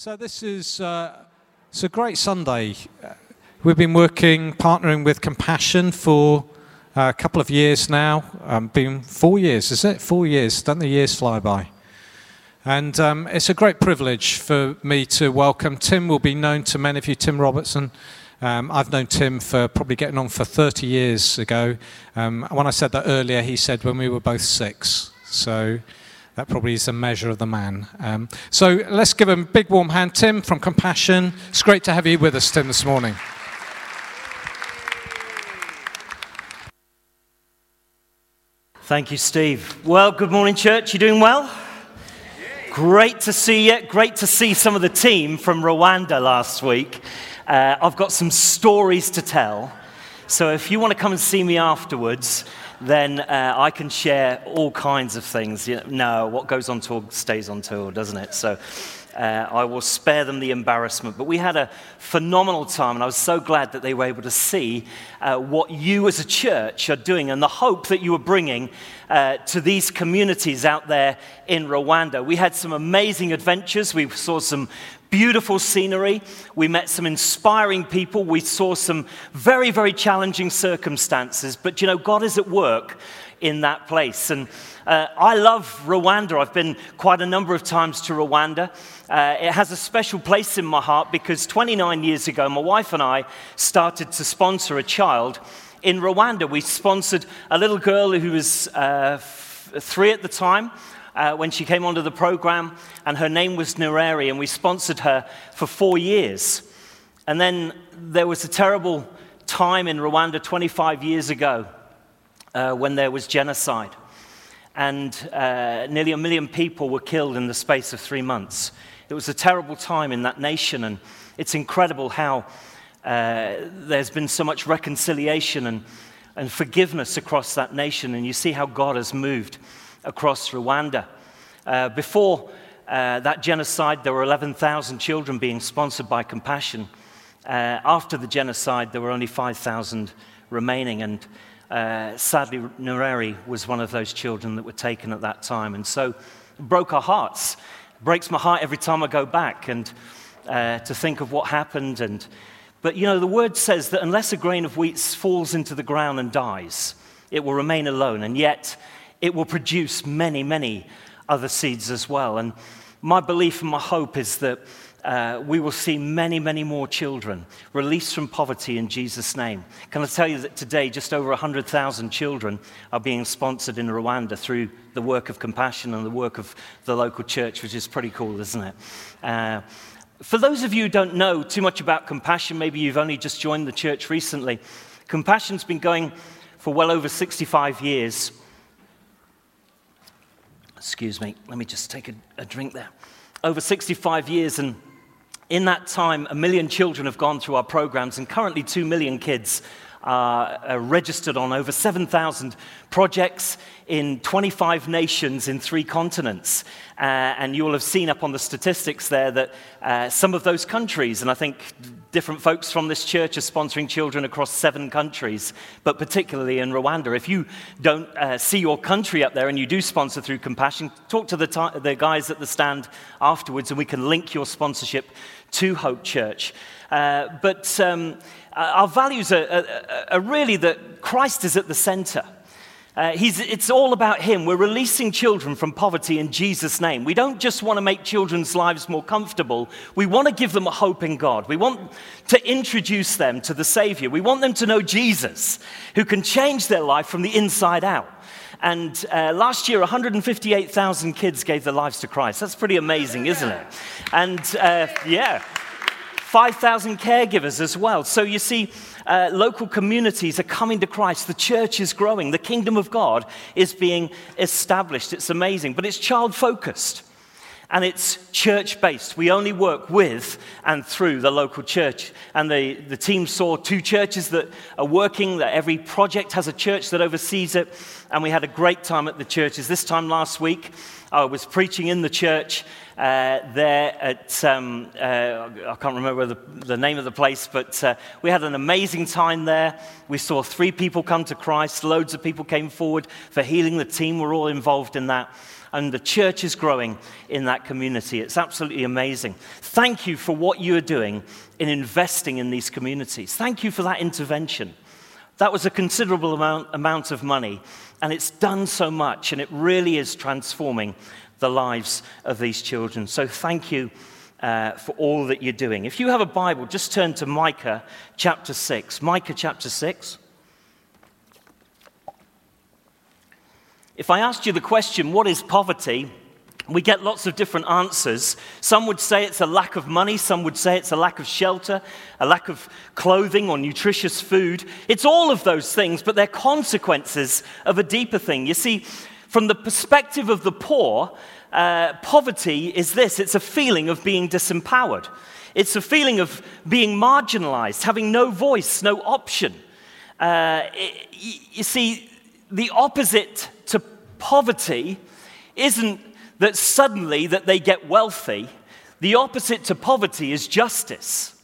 So this is it's a great Sunday. We've been working, partnering with Compassion for a couple of years now. Been 4 years, is it? 4 years. Don't the years fly by? And it's a great privilege for me to welcome. Tim will be known to many of you, Tim Robertson. I've known Tim for probably getting on for 30 years ago. When I said that earlier, he said when we were both 6. So that probably is the measure of the man. So let's give him a big warm hand, Tim from Compassion. It's great to have you with us, Tim, this morning. Thank you, Steve. Well, good morning, church. You doing well? Great to see you. Great to see some of the team from Rwanda last week. I've got some stories to tell. So if you want to come and see me afterwards, then I can share all kinds of things. You know, no, what goes on tour stays on tour, doesn't it? So I will spare them the embarrassment. But we had a phenomenal time, and I was so glad that they were able to see what you as a church are doing and the hope that you are bringing to these communities out there in Rwanda. We had some amazing adventures. We saw some beautiful scenery. We met some inspiring people. We saw some very, very challenging circumstances. But, you know, God is at work in that place. And I love Rwanda. I've been quite a number of times to Rwanda. It has a special place in my heart because 29 years ago, my wife and I started to sponsor a child in Rwanda. We sponsored a little girl who was 3 at the time. When she came onto the program, and her name was Nereri, and we sponsored her for 4 years. And then there was a terrible time in Rwanda 25 years ago when there was genocide. And nearly 1 million people were killed in the space of 3 months. It was a terrible time in that nation, and it's incredible how there's been so much reconciliation and forgiveness across that nation, and you see how God has moved across Rwanda. Before that genocide, there were 11,000 children being sponsored by Compassion. After the genocide, there were only 5,000 remaining, and sadly, Nereri was one of those children that were taken at that time, and so it broke our hearts. It breaks my heart every time I go back and to think of what happened. But you know, the word says that unless a grain of wheat falls into the ground and dies, it will remain alone, and yet it will produce many, many other seeds as well. And my belief and my hope is that we will see many, many more children released from poverty in Jesus' name. Can I tell you that today just over 100,000 children are being sponsored in Rwanda through the work of Compassion and the work of the local church, which is pretty cool, isn't it? For those of you who don't know too much about Compassion, maybe you've only just joined the church recently, Compassion's been going for well over 65 years. Excuse me, let me just take a drink there. Over 65 years, and in that time, 1 million children have gone through our programs, and currently 2 million kids are registered on over 7,000 projects in 25 nations in 3 continents. And you will have seen up on the statistics there that some of those countries, and I think different folks from this church are sponsoring children across 7 countries, but particularly in Rwanda. If you don't see your country up there and you do sponsor through Compassion, talk to the guys at the stand afterwards and we can link your sponsorship to Hope Church. Our values are really that Christ is at the center. It's all about him. We're releasing children from poverty in Jesus' name. We don't just want to make children's lives more comfortable. We want to give them a hope in God. We want to introduce them to the Savior. We want them to know Jesus, who can change their life from the inside out. And last year, 158,000 kids gave their lives to Christ. That's pretty amazing, isn't it? And 5,000 caregivers as well. So you see, local communities are coming to Christ. The church is growing. The kingdom of God is being established. It's amazing. But it's child-focused, and it's church-based. We only work with and through the local church. And the team saw 2 churches that are working, that every project has a church that oversees it. And we had a great time at the churches. This time last week, I was preaching in the church there at, I can't remember the name of the place, but we had an amazing time there. We saw 3 people come to Christ. Loads of people came forward for healing. The team were all involved in that. and the church is growing in that community. It's absolutely amazing. Thank you for what you are doing in investing in these communities. Thank you for that intervention. That was a considerable amount of money, and it's done so much, and it really is transforming the lives of these children. So thank you for all that you're doing. If you have a Bible, just turn to Micah chapter 6. Micah chapter 6. If I asked you the question, what is poverty? We get lots of different answers. Some would say it's a lack of money. Some would say it's a lack of shelter, a lack of clothing or nutritious food. It's all of those things, but they're consequences of a deeper thing. You see, from the perspective of the poor, poverty is this. It's a feeling of being disempowered. It's a feeling of being marginalized, having no voice, no option. You see, the opposite to poverty isn't that suddenly that they get wealthy. The opposite to poverty is justice.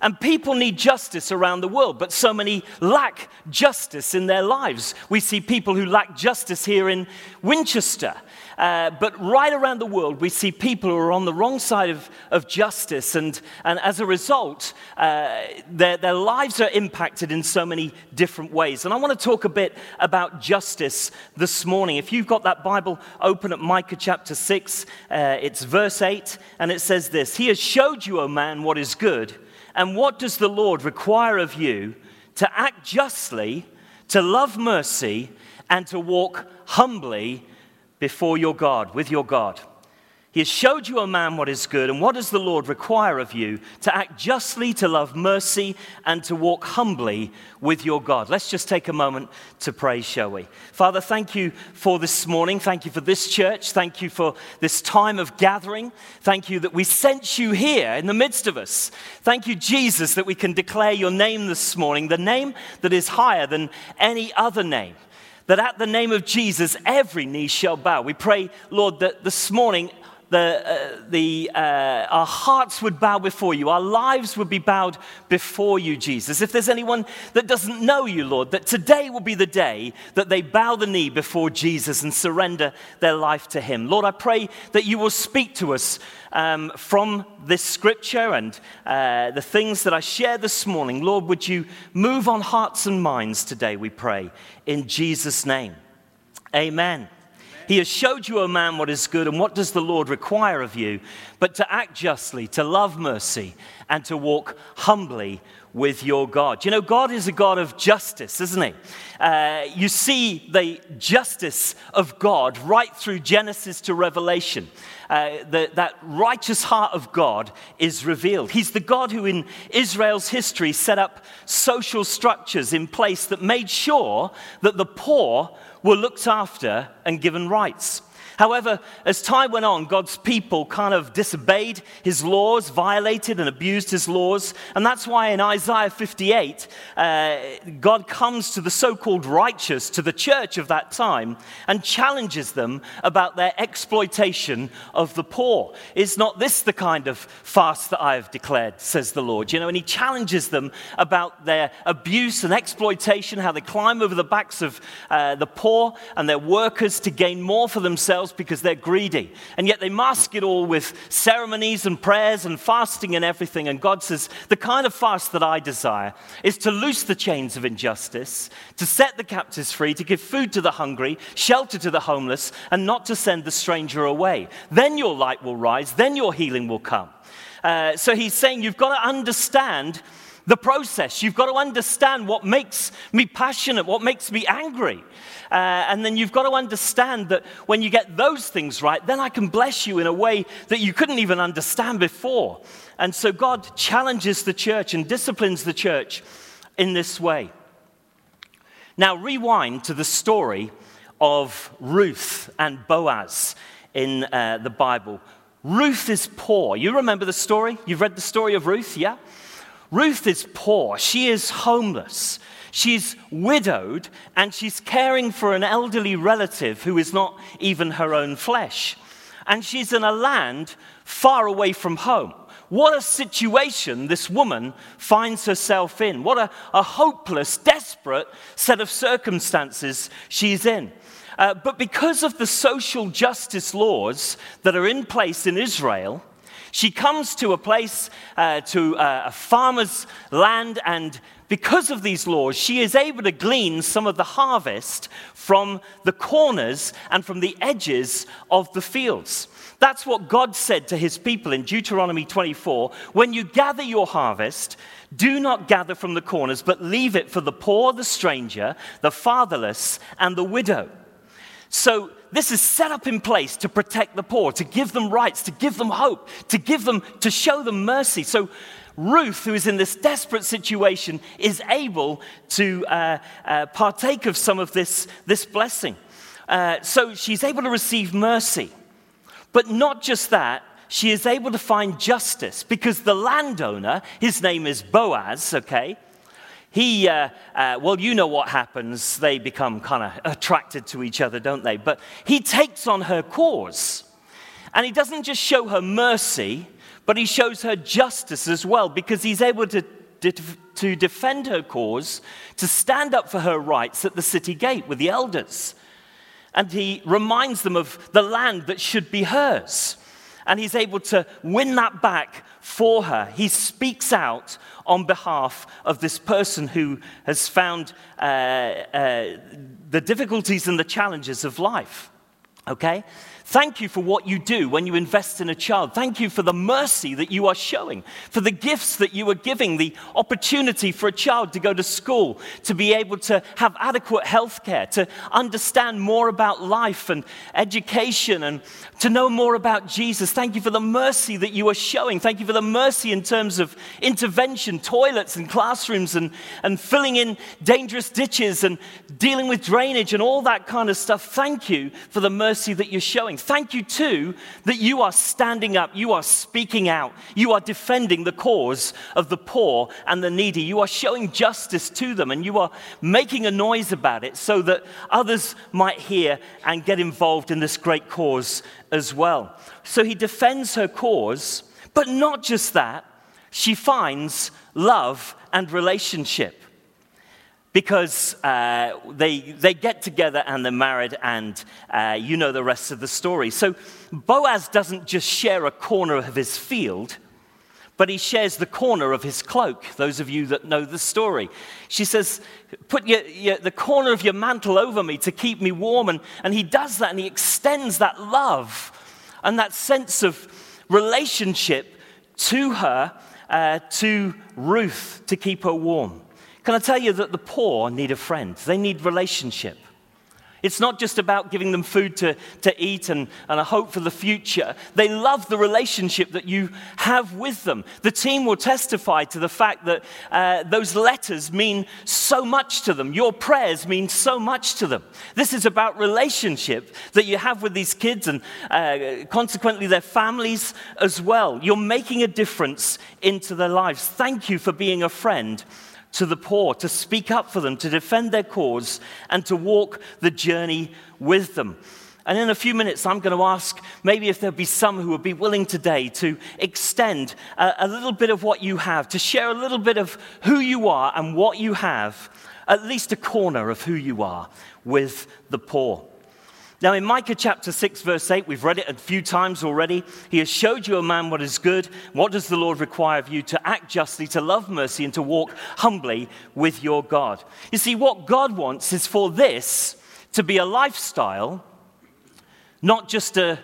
And people need justice around the world, but so many lack justice in their lives. We see people who lack justice here in Winchester. But right around the world, we see people who are on the wrong side of justice, and as a result, their lives are impacted in so many different ways. And I want to talk a bit about justice this morning. If you've got that Bible open at Micah chapter 6, it's verse 8, and it says this: "He has showed you, O man, what is good, and what does the Lord require of you? To act justly, to love mercy, and to walk humbly before your God, with your God. He has showed you, O man, what is good, and what does the Lord require of you? To act justly, to love mercy, and to walk humbly with your God." Let's just take a moment to pray, shall we? Father, thank you for this morning. Thank you for this church. Thank you for this time of gathering. Thank you that we sent you here in the midst of us. Thank you, Jesus, that we can declare your name this morning, the name that is higher than any other name. That at the name of Jesus, every knee shall bow. We pray, Lord, that this morning our hearts would bow before you. Our lives would be bowed before you, Jesus. If there's anyone that doesn't know you, Lord, that today will be the day that they bow the knee before Jesus and surrender their life to him. Lord, I pray that you will speak to us from this scripture and the things that I share this morning. Lord, would you move on hearts and minds today, we pray, in Jesus' name. Amen. He has showed you, O man, what is good, and what does the Lord require of you, but to act justly, to love mercy, and to walk humbly with your God. You know, God is a God of justice, isn't he? You see the justice of God right through Genesis to Revelation. That righteous heart of God is revealed. He's the God who in Israel's history set up social structures in place that made sure that the poor were looked after and given rights. However, as time went on, God's people kind of disobeyed his laws, violated and abused his laws. And that's why in Isaiah 58, God comes to the so-called righteous, to the church of that time, and challenges them about their exploitation of the poor. "Is not this the kind of fast that I have declared, says the Lord?" You know, and he challenges them about their abuse and exploitation, how they climb over the backs of the poor and their workers to gain more for themselves, because they're greedy. And yet they mask it all with ceremonies and prayers and fasting and everything. And God says, the kind of fast that I desire is to loose the chains of injustice, to set the captives free, to give food to the hungry, shelter to the homeless, and not to send the stranger away. Then your light will rise, then your healing will come. So he's saying, you've got to understand the process. You've got to understand what makes me passionate, what makes me angry. And then you've got to understand that when you get those things right, then I can bless you in a way that you couldn't even understand before. And so God challenges the church and disciplines the church in this way. Now, rewind to the story of Ruth and Boaz in the Bible. Ruth is poor. You remember the story? You've read the story of Ruth, yeah? Ruth is poor, she is homeless, she's widowed, and she's caring for an elderly relative who is not even her own flesh. And she's in a land far away from home. What a situation this woman finds herself in. What a hopeless, desperate set of circumstances she's in. But because of the social justice laws that are in place in Israel, she comes to a place, to a farmer's land, and because of these laws, she is able to glean some of the harvest from the corners and from the edges of the fields. That's what God said to his people in Deuteronomy 24. When you gather your harvest, do not gather from the corners, but leave it for the poor, the stranger, the fatherless, and the widow. So this is set up in place to protect the poor, to give them rights, to give them hope, to show them mercy. So Ruth, who is in this desperate situation, is able to partake of some of this blessing. So she's able to receive mercy. But not just that, she is able to find justice, because the landowner, his name is Boaz, okay? He, well, you know what happens. They become kind of attracted to each other, don't they? But he takes on her cause. And he doesn't just show her mercy, but he shows her justice as well, because he's able to defend her cause, to stand up for her rights at the city gate with the elders. And he reminds them of the land that should be hers. And he's able to win that back for her. He speaks out on behalf of this person who has found the difficulties and the challenges of life. Okay? Thank you for what you do when you invest in a child. Thank you for the mercy that you are showing, for the gifts that you are giving, the opportunity for a child to go to school, to be able to have adequate health care, to understand more about life and education, and to know more about Jesus. Thank you for the mercy that you are showing. Thank you for the mercy in terms of intervention, toilets and classrooms, and filling in dangerous ditches and dealing with drainage and all that kind of stuff. Thank you for the mercy that you're showing. Thank you, too, that you are standing up, you are speaking out, you are defending the cause of the poor and the needy. You are showing justice to them, and you are making a noise about it so that others might hear and get involved in this great cause as well. So he defends her cause, but not just that, she finds love and relationship. Because they get together and they're married, and you know the rest of the story. So Boaz doesn't just share a corner of his field, but he shares the corner of his cloak, those of you that know the story. She says, put the corner of your mantle over me to keep me warm. And he does that, and he extends that love and that sense of relationship to her, to Ruth, to keep her warm. Can I tell you that the poor need a friend? They need relationship. It's not just about giving them food to eat and a hope for the future. They love the relationship that you have with them. The team will testify to the fact that those letters mean so much to them. Your prayers mean so much to them. This is about relationship that you have with these kids, and consequently their families as well. You're making a difference into their lives. Thank you for being a friend to the poor, to speak up for them, to defend their cause, and to walk the journey with them. And in a few minutes, I'm going to ask maybe if there'll be some who would be willing today to extend a little bit of what you have, to share a little bit of who you are and what you have, at least a corner of who you are, with the poor. Now, in Micah chapter 6, verse 8, we've read it a few times already. He has showed you, a man, what is good. What does the Lord require of you? To act justly, to love mercy, and to walk humbly with your God. You see, what God wants is for this to be a lifestyle, not just a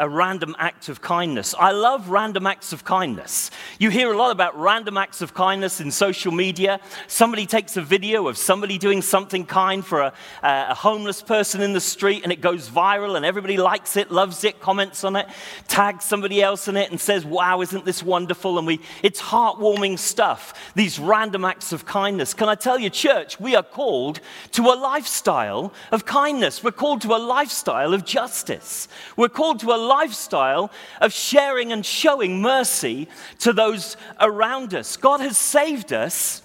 random act of kindness. I love random acts of kindness. You hear a lot about random acts of kindness in social media. Somebody takes a video of somebody doing something kind for a homeless person in the street, and it goes viral, and everybody likes it, loves it, comments on it, tags somebody else in it, and says, wow, isn't this wonderful? And it's heartwarming stuff, these random acts of kindness. Can I tell you, church, we are called to a lifestyle of kindness. We're called to a lifestyle of justice. We're called to a lifestyle of sharing and showing mercy to those around us. God has saved us.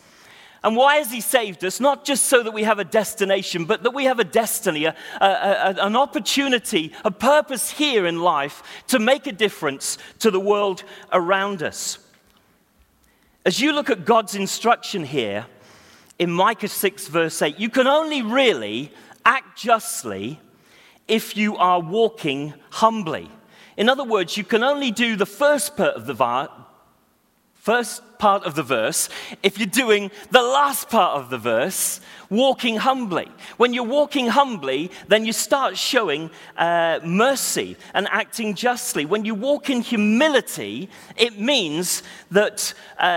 And why has he saved us? Not just so that we have a destination, but that we have a destiny, an opportunity, a purpose here in life to make a difference to the world around us. As you look at God's instruction here in Micah 6, verse 8, you can only really act justly if you are walking humbly. In other words, you can only do the first part of the verse if you're doing the last part of the verse, walking humbly. When you're walking humbly, then you start showing mercy and acting justly. When you walk in humility, it means that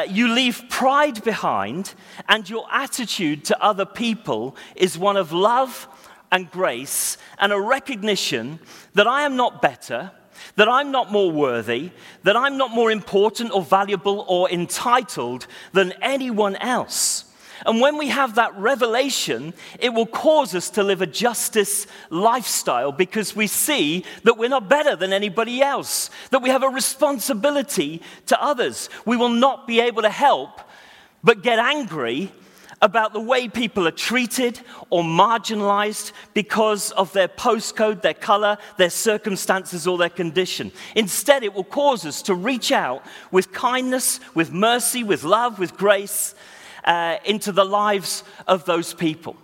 you leave pride behind, and your attitude to other people is one of love and grace and a recognition that I am not better, that I'm not more worthy, that I'm not more important or valuable or entitled than anyone else. And when we have that revelation, it will cause us to live a justice lifestyle because we see that we're not better than anybody else, that we have a responsibility to others. We will not be able to help but get angry about the way people are treated or marginalized because of their postcode, their color, their circumstances, or their condition. Instead, it will cause us to reach out with kindness, with mercy, with love, with grace into the lives of those people.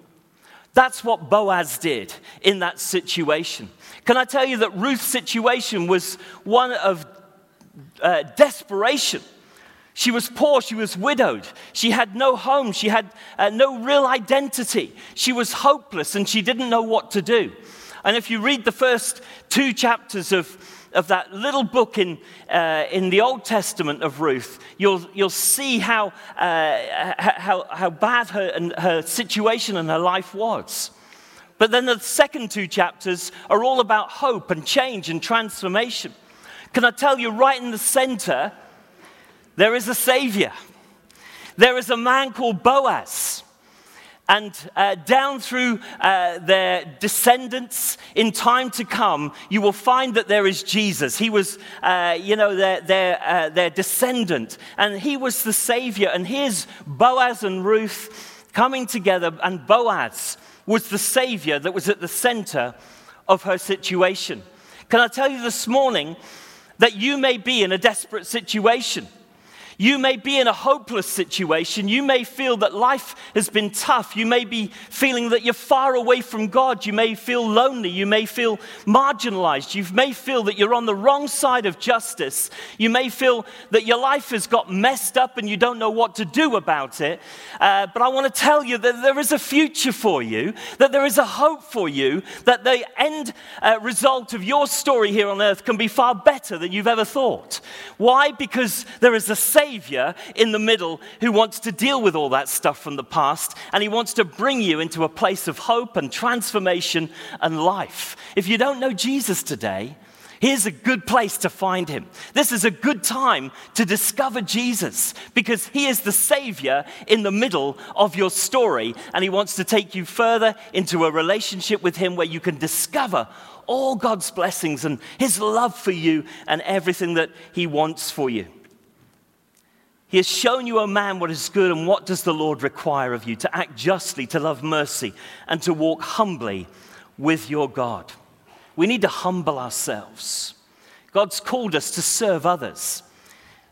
That's what Boaz did in that situation. Can I tell you that Ruth's situation was one of desperation? She was poor, she was widowed, she had no home, she had no real identity. She was hopeless and she didn't know what to do. And if you read the first two chapters of that little book in the Old Testament of Ruth, you'll see how bad her situation and her life was. But then the second two chapters are all about hope and change and transformation. Can I tell you, right in the center, there is a savior. There is a man called Boaz. And down through their descendants in time to come, you will find that there is Jesus. He was, their descendant. And he was the savior. And here's Boaz and Ruth coming together. And Boaz was the savior that was at the center of her situation. Can I tell you this morning that you may be in a desperate situation? You may be in a hopeless situation. You may feel that life has been tough. You may be feeling that you're far away from God. You may feel lonely. You may feel marginalized. You may feel that you're on the wrong side of justice. You may feel that your life has got messed up and you don't know what to do about it. But I want to tell you that there is a future for you, that there is a hope for you, that the end result of your story here on earth can be far better than you've ever thought. Why? Because there is a Savior in the middle who wants to deal with all that stuff from the past, and he wants to bring you into a place of hope and transformation and life. If you don't know Jesus today, here's a good place to find him. This is a good time to discover Jesus because he is the Savior in the middle of your story, and he wants to take you further into a relationship with him where you can discover all God's blessings and his love for you and everything that he wants for you. He has shown you, O man, what is good, and what does the Lord require of you? To act justly, to love mercy, and to walk humbly with your God. We need to humble ourselves. God's called us to serve others.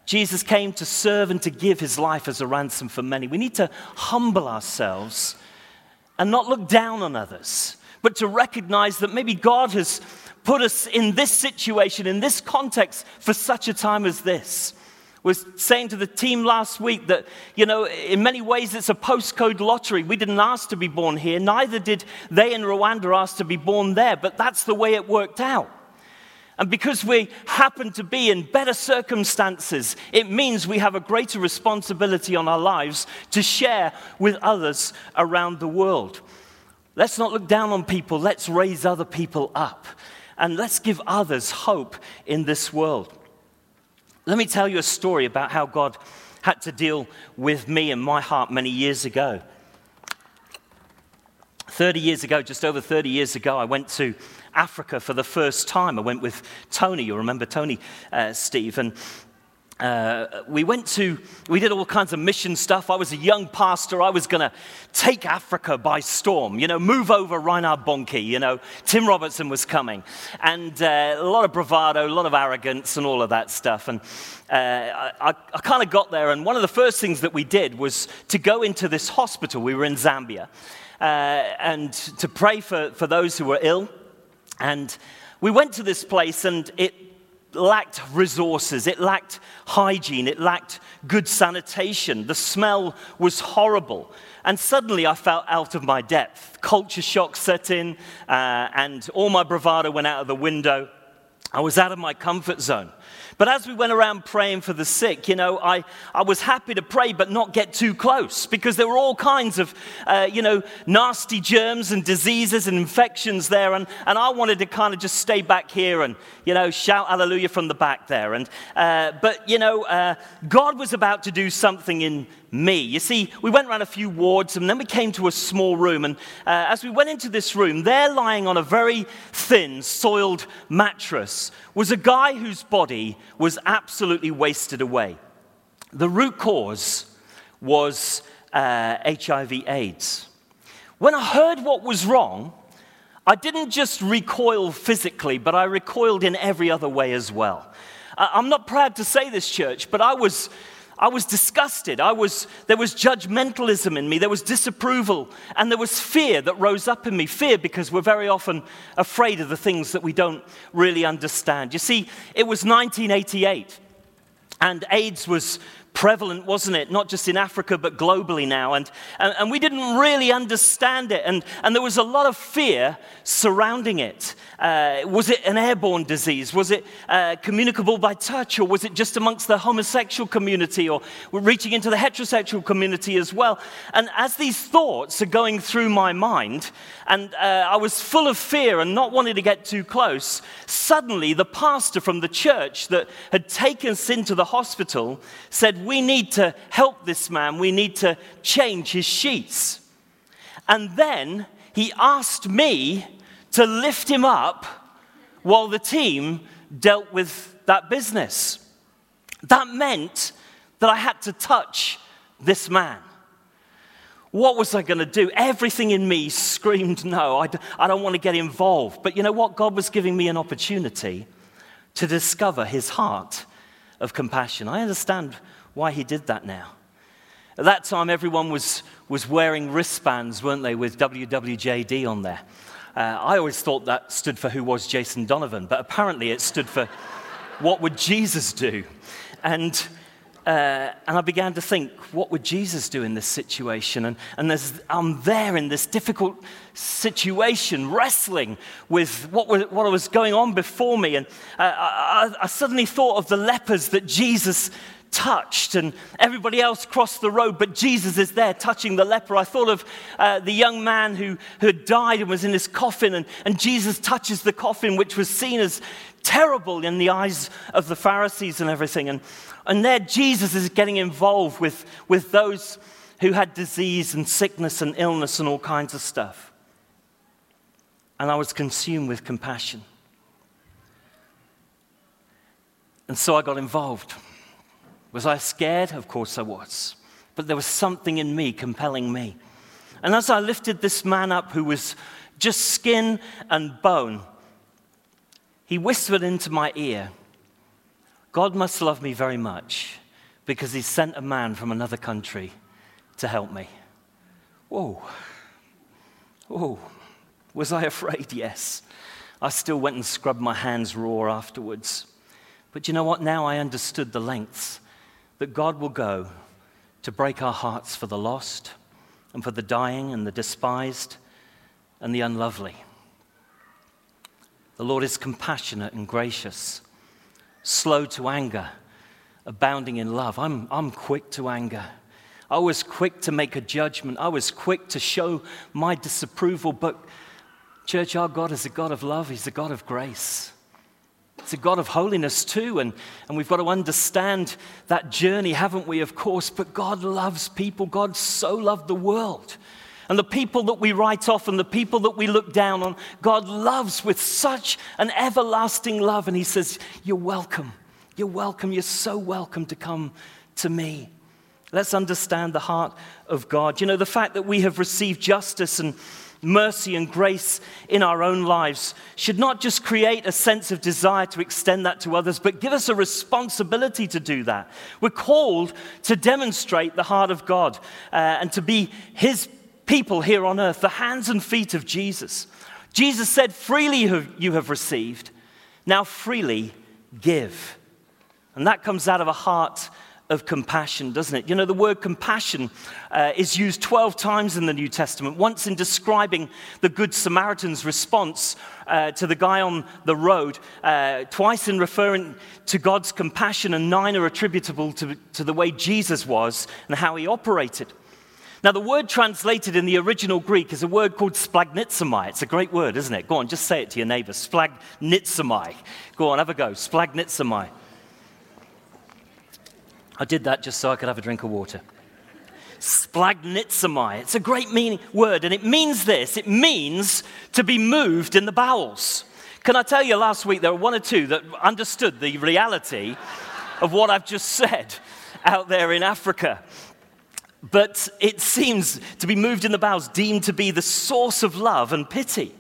Jesus came to serve and to give his life as a ransom for many. We need to humble ourselves and not look down on others, but to recognize that maybe God has put us in this situation, in this context, for such a time as this. Was saying to the team last week that, in many ways it's a postcode lottery. We didn't ask to be born here. Neither did they in Rwanda ask to be born there. But that's the way it worked out. And because we happen to be in better circumstances, it means we have a greater responsibility on our lives to share with others around the world. Let's not look down on people. Let's raise other people up. And let's give others hope in this world. Let me tell you a story about how God had to deal with me and my heart many years ago. 30 years ago, I went to Africa for the first time. I went with Tony. You remember Tony, Steve. And We did all kinds of mission stuff. I was a young pastor. I was going to take Africa by storm, move over Reinhard Bonnke, Tim Robertson was coming. And a lot of bravado, a lot of arrogance and all of that stuff. And I kind of got there. And one of the first things that we did was to go into this hospital. We were in Zambia and to pray for those who were ill. And we went to this place and it lacked resources, it lacked hygiene, it lacked good sanitation. The smell was horrible. And suddenly I felt out of my depth. Culture shock set in, and all my bravado went out of the window. I was out of my comfort zone. But as we went around praying for the sick, I was happy to pray but not get too close because there were all kinds of, nasty germs and diseases and infections there. And I wanted to kind of just stay back here and, shout hallelujah from the back there. And God was about to do something in me. You see, we went around a few wards and then we came to a small room. And as we went into this room, there lying on a very thin, soiled mattress was a guy whose body was absolutely wasted away. The root cause was HIV/AIDS. When I heard what was wrong, I didn't just recoil physically, but I recoiled in every other way as well. I'm not proud to say this, church, but I was disgusted. There was judgmentalism in me. There was disapproval. And there was fear that rose up in me. Fear because we're very often afraid of the things that we don't really understand. You see, it was 1988. And AIDS was prevalent, wasn't it? Not just in Africa, but globally now. And we didn't really understand it. And there was a lot of fear surrounding it. Was it an airborne disease? Was it communicable by touch? Or was it just amongst the homosexual community? Or we're reaching into the heterosexual community as well. And as these thoughts are going through my mind, and I was full of fear and not wanting to get too close, suddenly the pastor from the church that had taken us into the hospital said, "We need to help this man. We need to change his sheets." And then he asked me to lift him up while the team dealt with that business. That meant that I had to touch this man. What was I going to do? Everything in me screamed, no, I don't want to get involved. But you know what? God was giving me an opportunity to discover his heart of compassion. I understand why he did that now. At that time, everyone was wearing wristbands, weren't they, with WWJD on there. I always thought that stood for who was Jason Donovan, but apparently it stood for what would Jesus do? And I began to think, what would Jesus do in this situation? And I'm there in this difficult situation, wrestling with what was going on before me. And I suddenly thought of the lepers that Jesus touched, and everybody else crossed the road, but Jesus is there touching the leper. I thought of the young man who had died and was in his coffin, and Jesus touches the coffin, which was seen as terrible in the eyes of the Pharisees and everything. And there Jesus is getting involved with those who had disease and sickness and illness and all kinds of stuff. And I was consumed with compassion. And so I got involved. Was I scared? Of course I was. But there was something in me compelling me. And as I lifted this man up who was just skin and bone, he whispered into my ear, "God must love me very much because he sent a man from another country to help me." Whoa. Whoa. Was I afraid? Yes. I still went and scrubbed my hands raw afterwards. But you know what? Now I understood the lengths that God will go to break our hearts for the lost and for the dying and the despised and the unlovely. The Lord is compassionate and gracious, slow to anger, abounding in love. I'm quick to anger. I was quick to make a judgment. I was quick to show my disapproval. But church, our God is a God of love. He's a God of grace. He's a God of holiness too. And we've got to understand that journey, haven't we, of course. But God loves people. God so loved the world. And the people that we write off and the people that we look down on, God loves with such an everlasting love. And he says, "You're welcome. You're welcome. You're so welcome to come to me. Let's understand the heart of God. You know, the fact that we have received justice and mercy and grace in our own lives should not just create a sense of desire to extend that to others, but give us a responsibility to do that. We're called to demonstrate the heart of God and to be his people here on earth, the hands and feet of Jesus. Jesus said, freely you have received, now freely give. And that comes out of a heart of compassion, doesn't it? You know, the word compassion is used 12 times in the New Testament, once in describing the Good Samaritan's response to the guy on the road, twice in referring to God's compassion, and 9 are attributable to the way Jesus was and how he operated. Now, the word translated in the original Greek is a word called splagnitsamai. It's a great word, isn't it? Go on, just say it to your neighbor, splagnitsamai. Go on, have a go, splagnitsamai. I did that just so I could have a drink of water. Splagnitsamai. It's a great word, and it means this. It means to be moved in the bowels. Can I tell you, last week there were one or two that understood the reality of what I've just said out there in Africa. But it seems to be moved in the bowels, deemed to be the source of love and pity.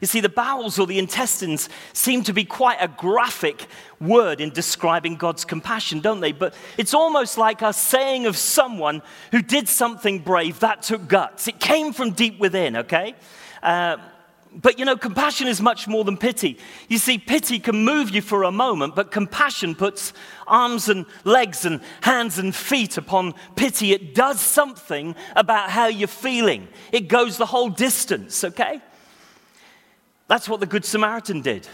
You see, the bowels or the intestines seem to be quite a graphic word in describing God's compassion, don't they? But it's almost like us saying of someone who did something brave, that took guts. It came from deep within, okay? But, you know, compassion is much more than pity. You see, pity can move you for a moment, but compassion puts arms and legs and hands and feet upon pity. It does something about how you're feeling. It goes the whole distance, okay? That's what the Good Samaritan did.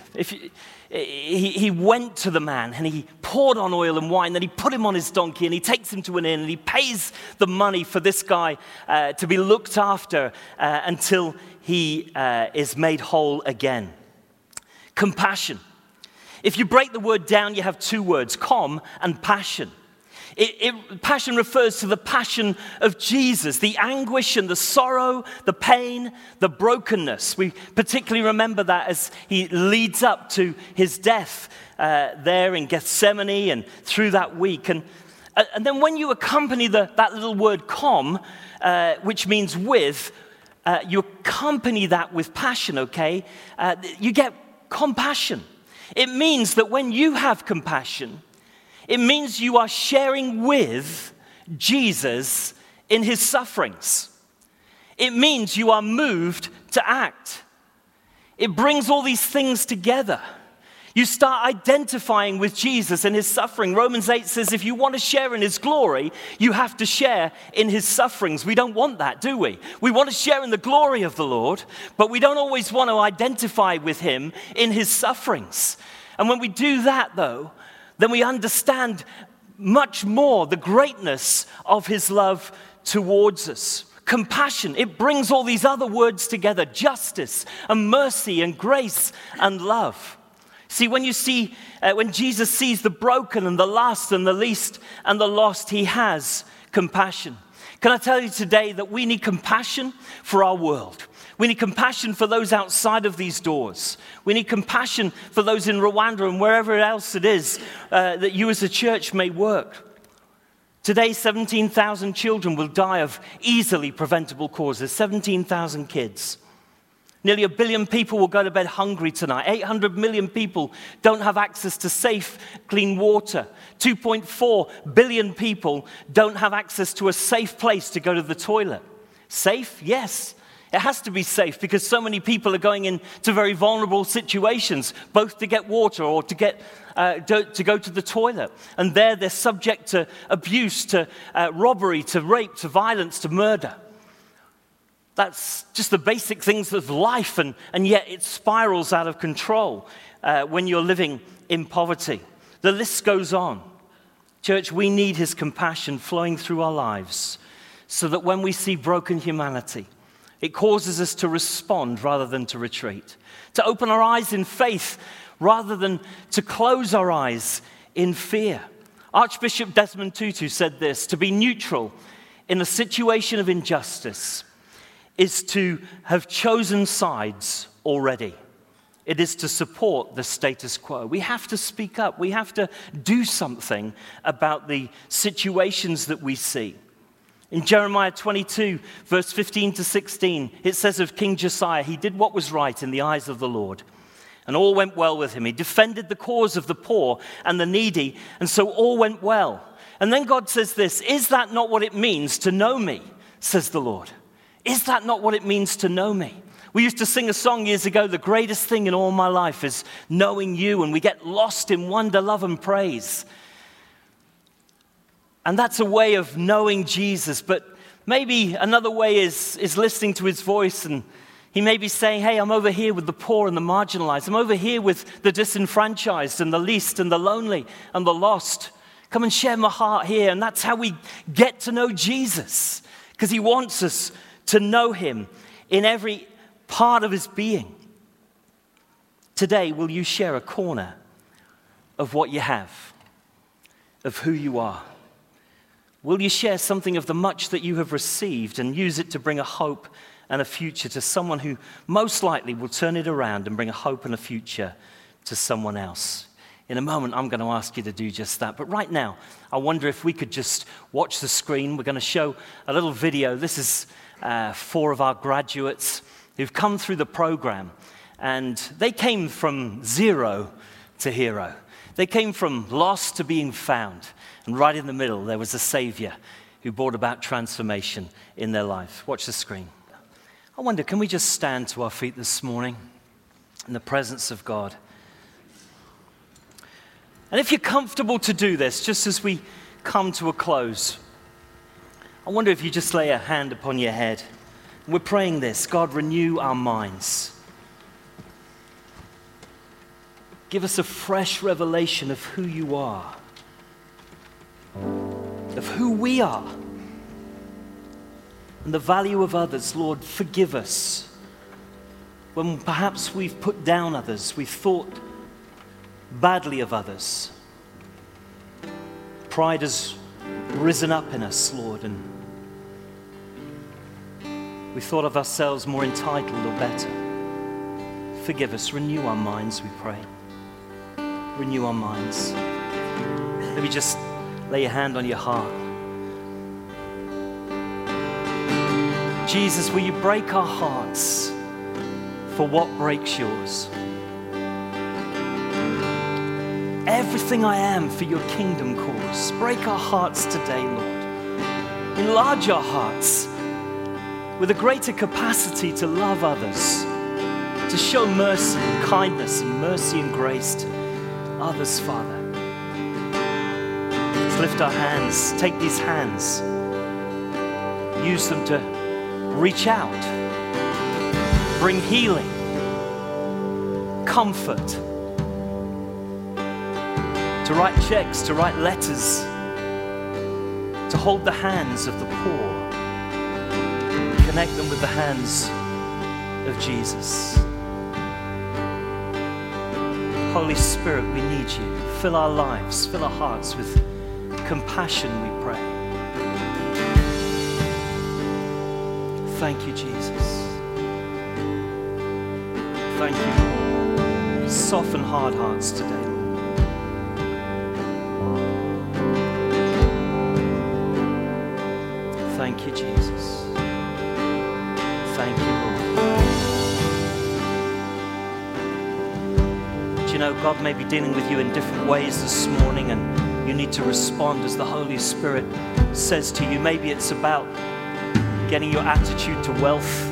He went to the man and he poured on oil and wine, then he put him on his donkey and he takes him to an inn and he pays the money for this guy to be looked after until he is made whole again. Compassion. If you break the word down, you have two words, com and passion. Passion refers to the passion of Jesus, the anguish and the sorrow, the pain, the brokenness. We particularly remember that as he leads up to his death there in Gethsemane and through that week. And then when you accompany that little word com, which means with, you accompany that with passion, okay? You get compassion. It means that when you have compassion, it means you are sharing with Jesus in his sufferings. It means you are moved to act. It brings all these things together. You start identifying with Jesus in his suffering. Romans 8 says if you want to share in his glory, you have to share in his sufferings. We don't want that, do we? We want to share in the glory of the Lord, but we don't always want to identify with him in his sufferings. And when we do that, though, then we understand much more the greatness of his love towards us. Compassion, it brings all these other words together, justice and mercy and grace and love. See, when Jesus sees the broken and the last and the least and the lost, he has compassion. Can I tell you today that we need compassion for our world? We need compassion for those outside of these doors. We need compassion for those in Rwanda and wherever else it is that you as a church may work. Today, 17,000 children will die of easily preventable causes, 17,000 kids. Nearly 1 billion people will go to bed hungry tonight. 800 million people don't have access to safe, clean water. 2.4 billion people don't have access to a safe place to go to the toilet. Safe? Yes. It has to be safe because so many people are going into very vulnerable situations, both to get water or to go to the toilet. And there they're subject to abuse, to robbery, to rape, to violence, to murder. That's just the basic things of life, and yet it spirals out of control when you're living in poverty. The list goes on. Church, we need his compassion flowing through our lives so that when we see broken humanity, it causes us to respond rather than to retreat, to open our eyes in faith rather than to close our eyes in fear. Archbishop Desmond Tutu said this, to be neutral in a situation of injustice is to have chosen sides already. It is to support the status quo. We have to speak up. We have to do something about the situations that we see. In Jeremiah 22, verse 15 to 16, it says of King Josiah, he did what was right in the eyes of the Lord, and all went well with him. He defended the cause of the poor and the needy, and so all went well. And then God says this, is that not what it means to know me, says the Lord? Is that not what it means to know me? We used to sing a song years ago, the greatest thing in all my life is knowing you, and we get lost in wonder, love, and praise. And that's a way of knowing Jesus, but maybe another way is listening to his voice, and he may be saying, hey, I'm over here with the poor and the marginalized. I'm over here with the disenfranchised and the least and the lonely and the lost. Come and share my heart here. And that's how we get to know Jesus, because he wants us to know him in every part of his being. Today, will you share a corner of what you have, of who you are? Will you share something of the much that you have received and use it to bring a hope and a future to someone who most likely will turn it around and bring a hope and a future to someone else? In a moment, I'm going to ask you to do just that. But right now, I wonder if we could just watch the screen. We're going to show a little video. This is four of our graduates who've come through the program, and they came from zero to hero. They came from lost to being found, and right in the middle, there was a Savior who brought about transformation in their life. Watch the screen. I wonder, can we just stand to our feet this morning in the presence of God? And if you're comfortable to do this, just as we come to a close, I wonder if you just lay a hand upon your head. We're praying this, God, renew our minds. Give us a fresh revelation of who you are, of who we are, and the value of others. Lord, forgive us when perhaps we've put down others, we've thought badly of others. Pride has risen up in us, Lord, and we thought of ourselves more entitled or better. Forgive us. Renew our minds, we pray. Renew our minds. Maybe just lay your hand on your heart. Jesus, will you break our hearts for what breaks yours? Everything I am for your kingdom cause. Break our hearts today, Lord. Enlarge our hearts with a greater capacity to love others, to show mercy and kindness and mercy and grace to others, Father. Let's lift our hands. Take these hands. Use them to reach out, bring healing, comfort, to write checks, to write letters, to hold the hands of the poor, connect them with the hands of Jesus. Holy Spirit, we need you. Fill our lives, fill our hearts with compassion, we pray. Thank you, Jesus. Thank you. Soften hard hearts today. Thank you, Jesus. Thank you, Lord. Do you know, God may be dealing with you in different ways this morning, and you need to respond as the Holy Spirit says to you. Maybe it's about getting your attitude to wealth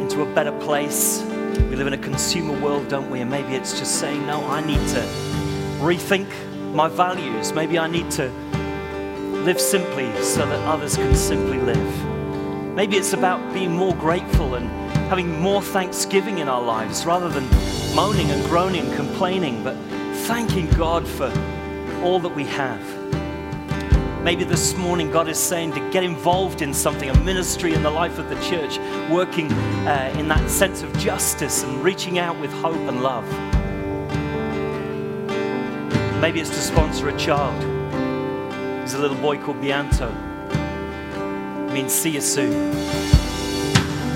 into a better place. We live in a consumer world, don't we? And maybe it's just saying, no, I need to rethink my values. Maybe I need to live simply so that others can simply live. Maybe it's about being more grateful and having more thanksgiving in our lives rather than moaning and groaning and complaining, but thanking God for all that we have. Maybe this morning God is saying to get involved in something, a ministry in the life of the church, working in that sense of justice and reaching out with hope and love. Maybe it's to sponsor a child. There's a little boy called Bianto. It means see you soon.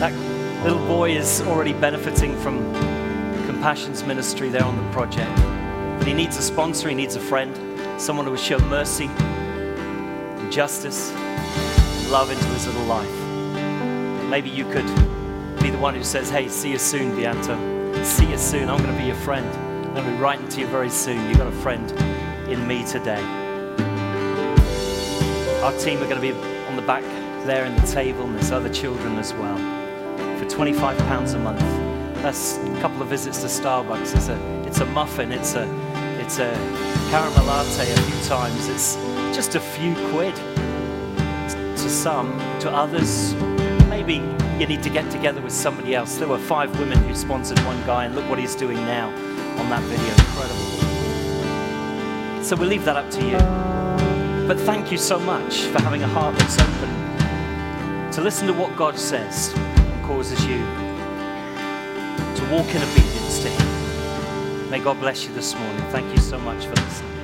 That little boy is already benefiting from Compassion's ministry there on the project. But he needs a sponsor, he needs a friend, someone who will show mercy and justice and love into his little life. Maybe you could be the one who says, hey, see you soon, Bianto. See you soon. I'm going to be your friend. I'm going to be writing to you very soon. You've got a friend in me today. Our team are going to be on the back there in the table, and there's other children as well. For £25 a month, that's a couple of visits to Starbucks. It's a muffin, it's a caramel latte a few times. It's just a few quid. To some, to others, maybe you need to get together with somebody else. There were 5 women who sponsored one guy, and look what he's doing now on that video. Incredible. So we'll leave that up to you. But thank you so much for having a heart that's open to listen to what God says and causes you to walk in obedience to Him. May God bless you this morning. Thank you so much for listening.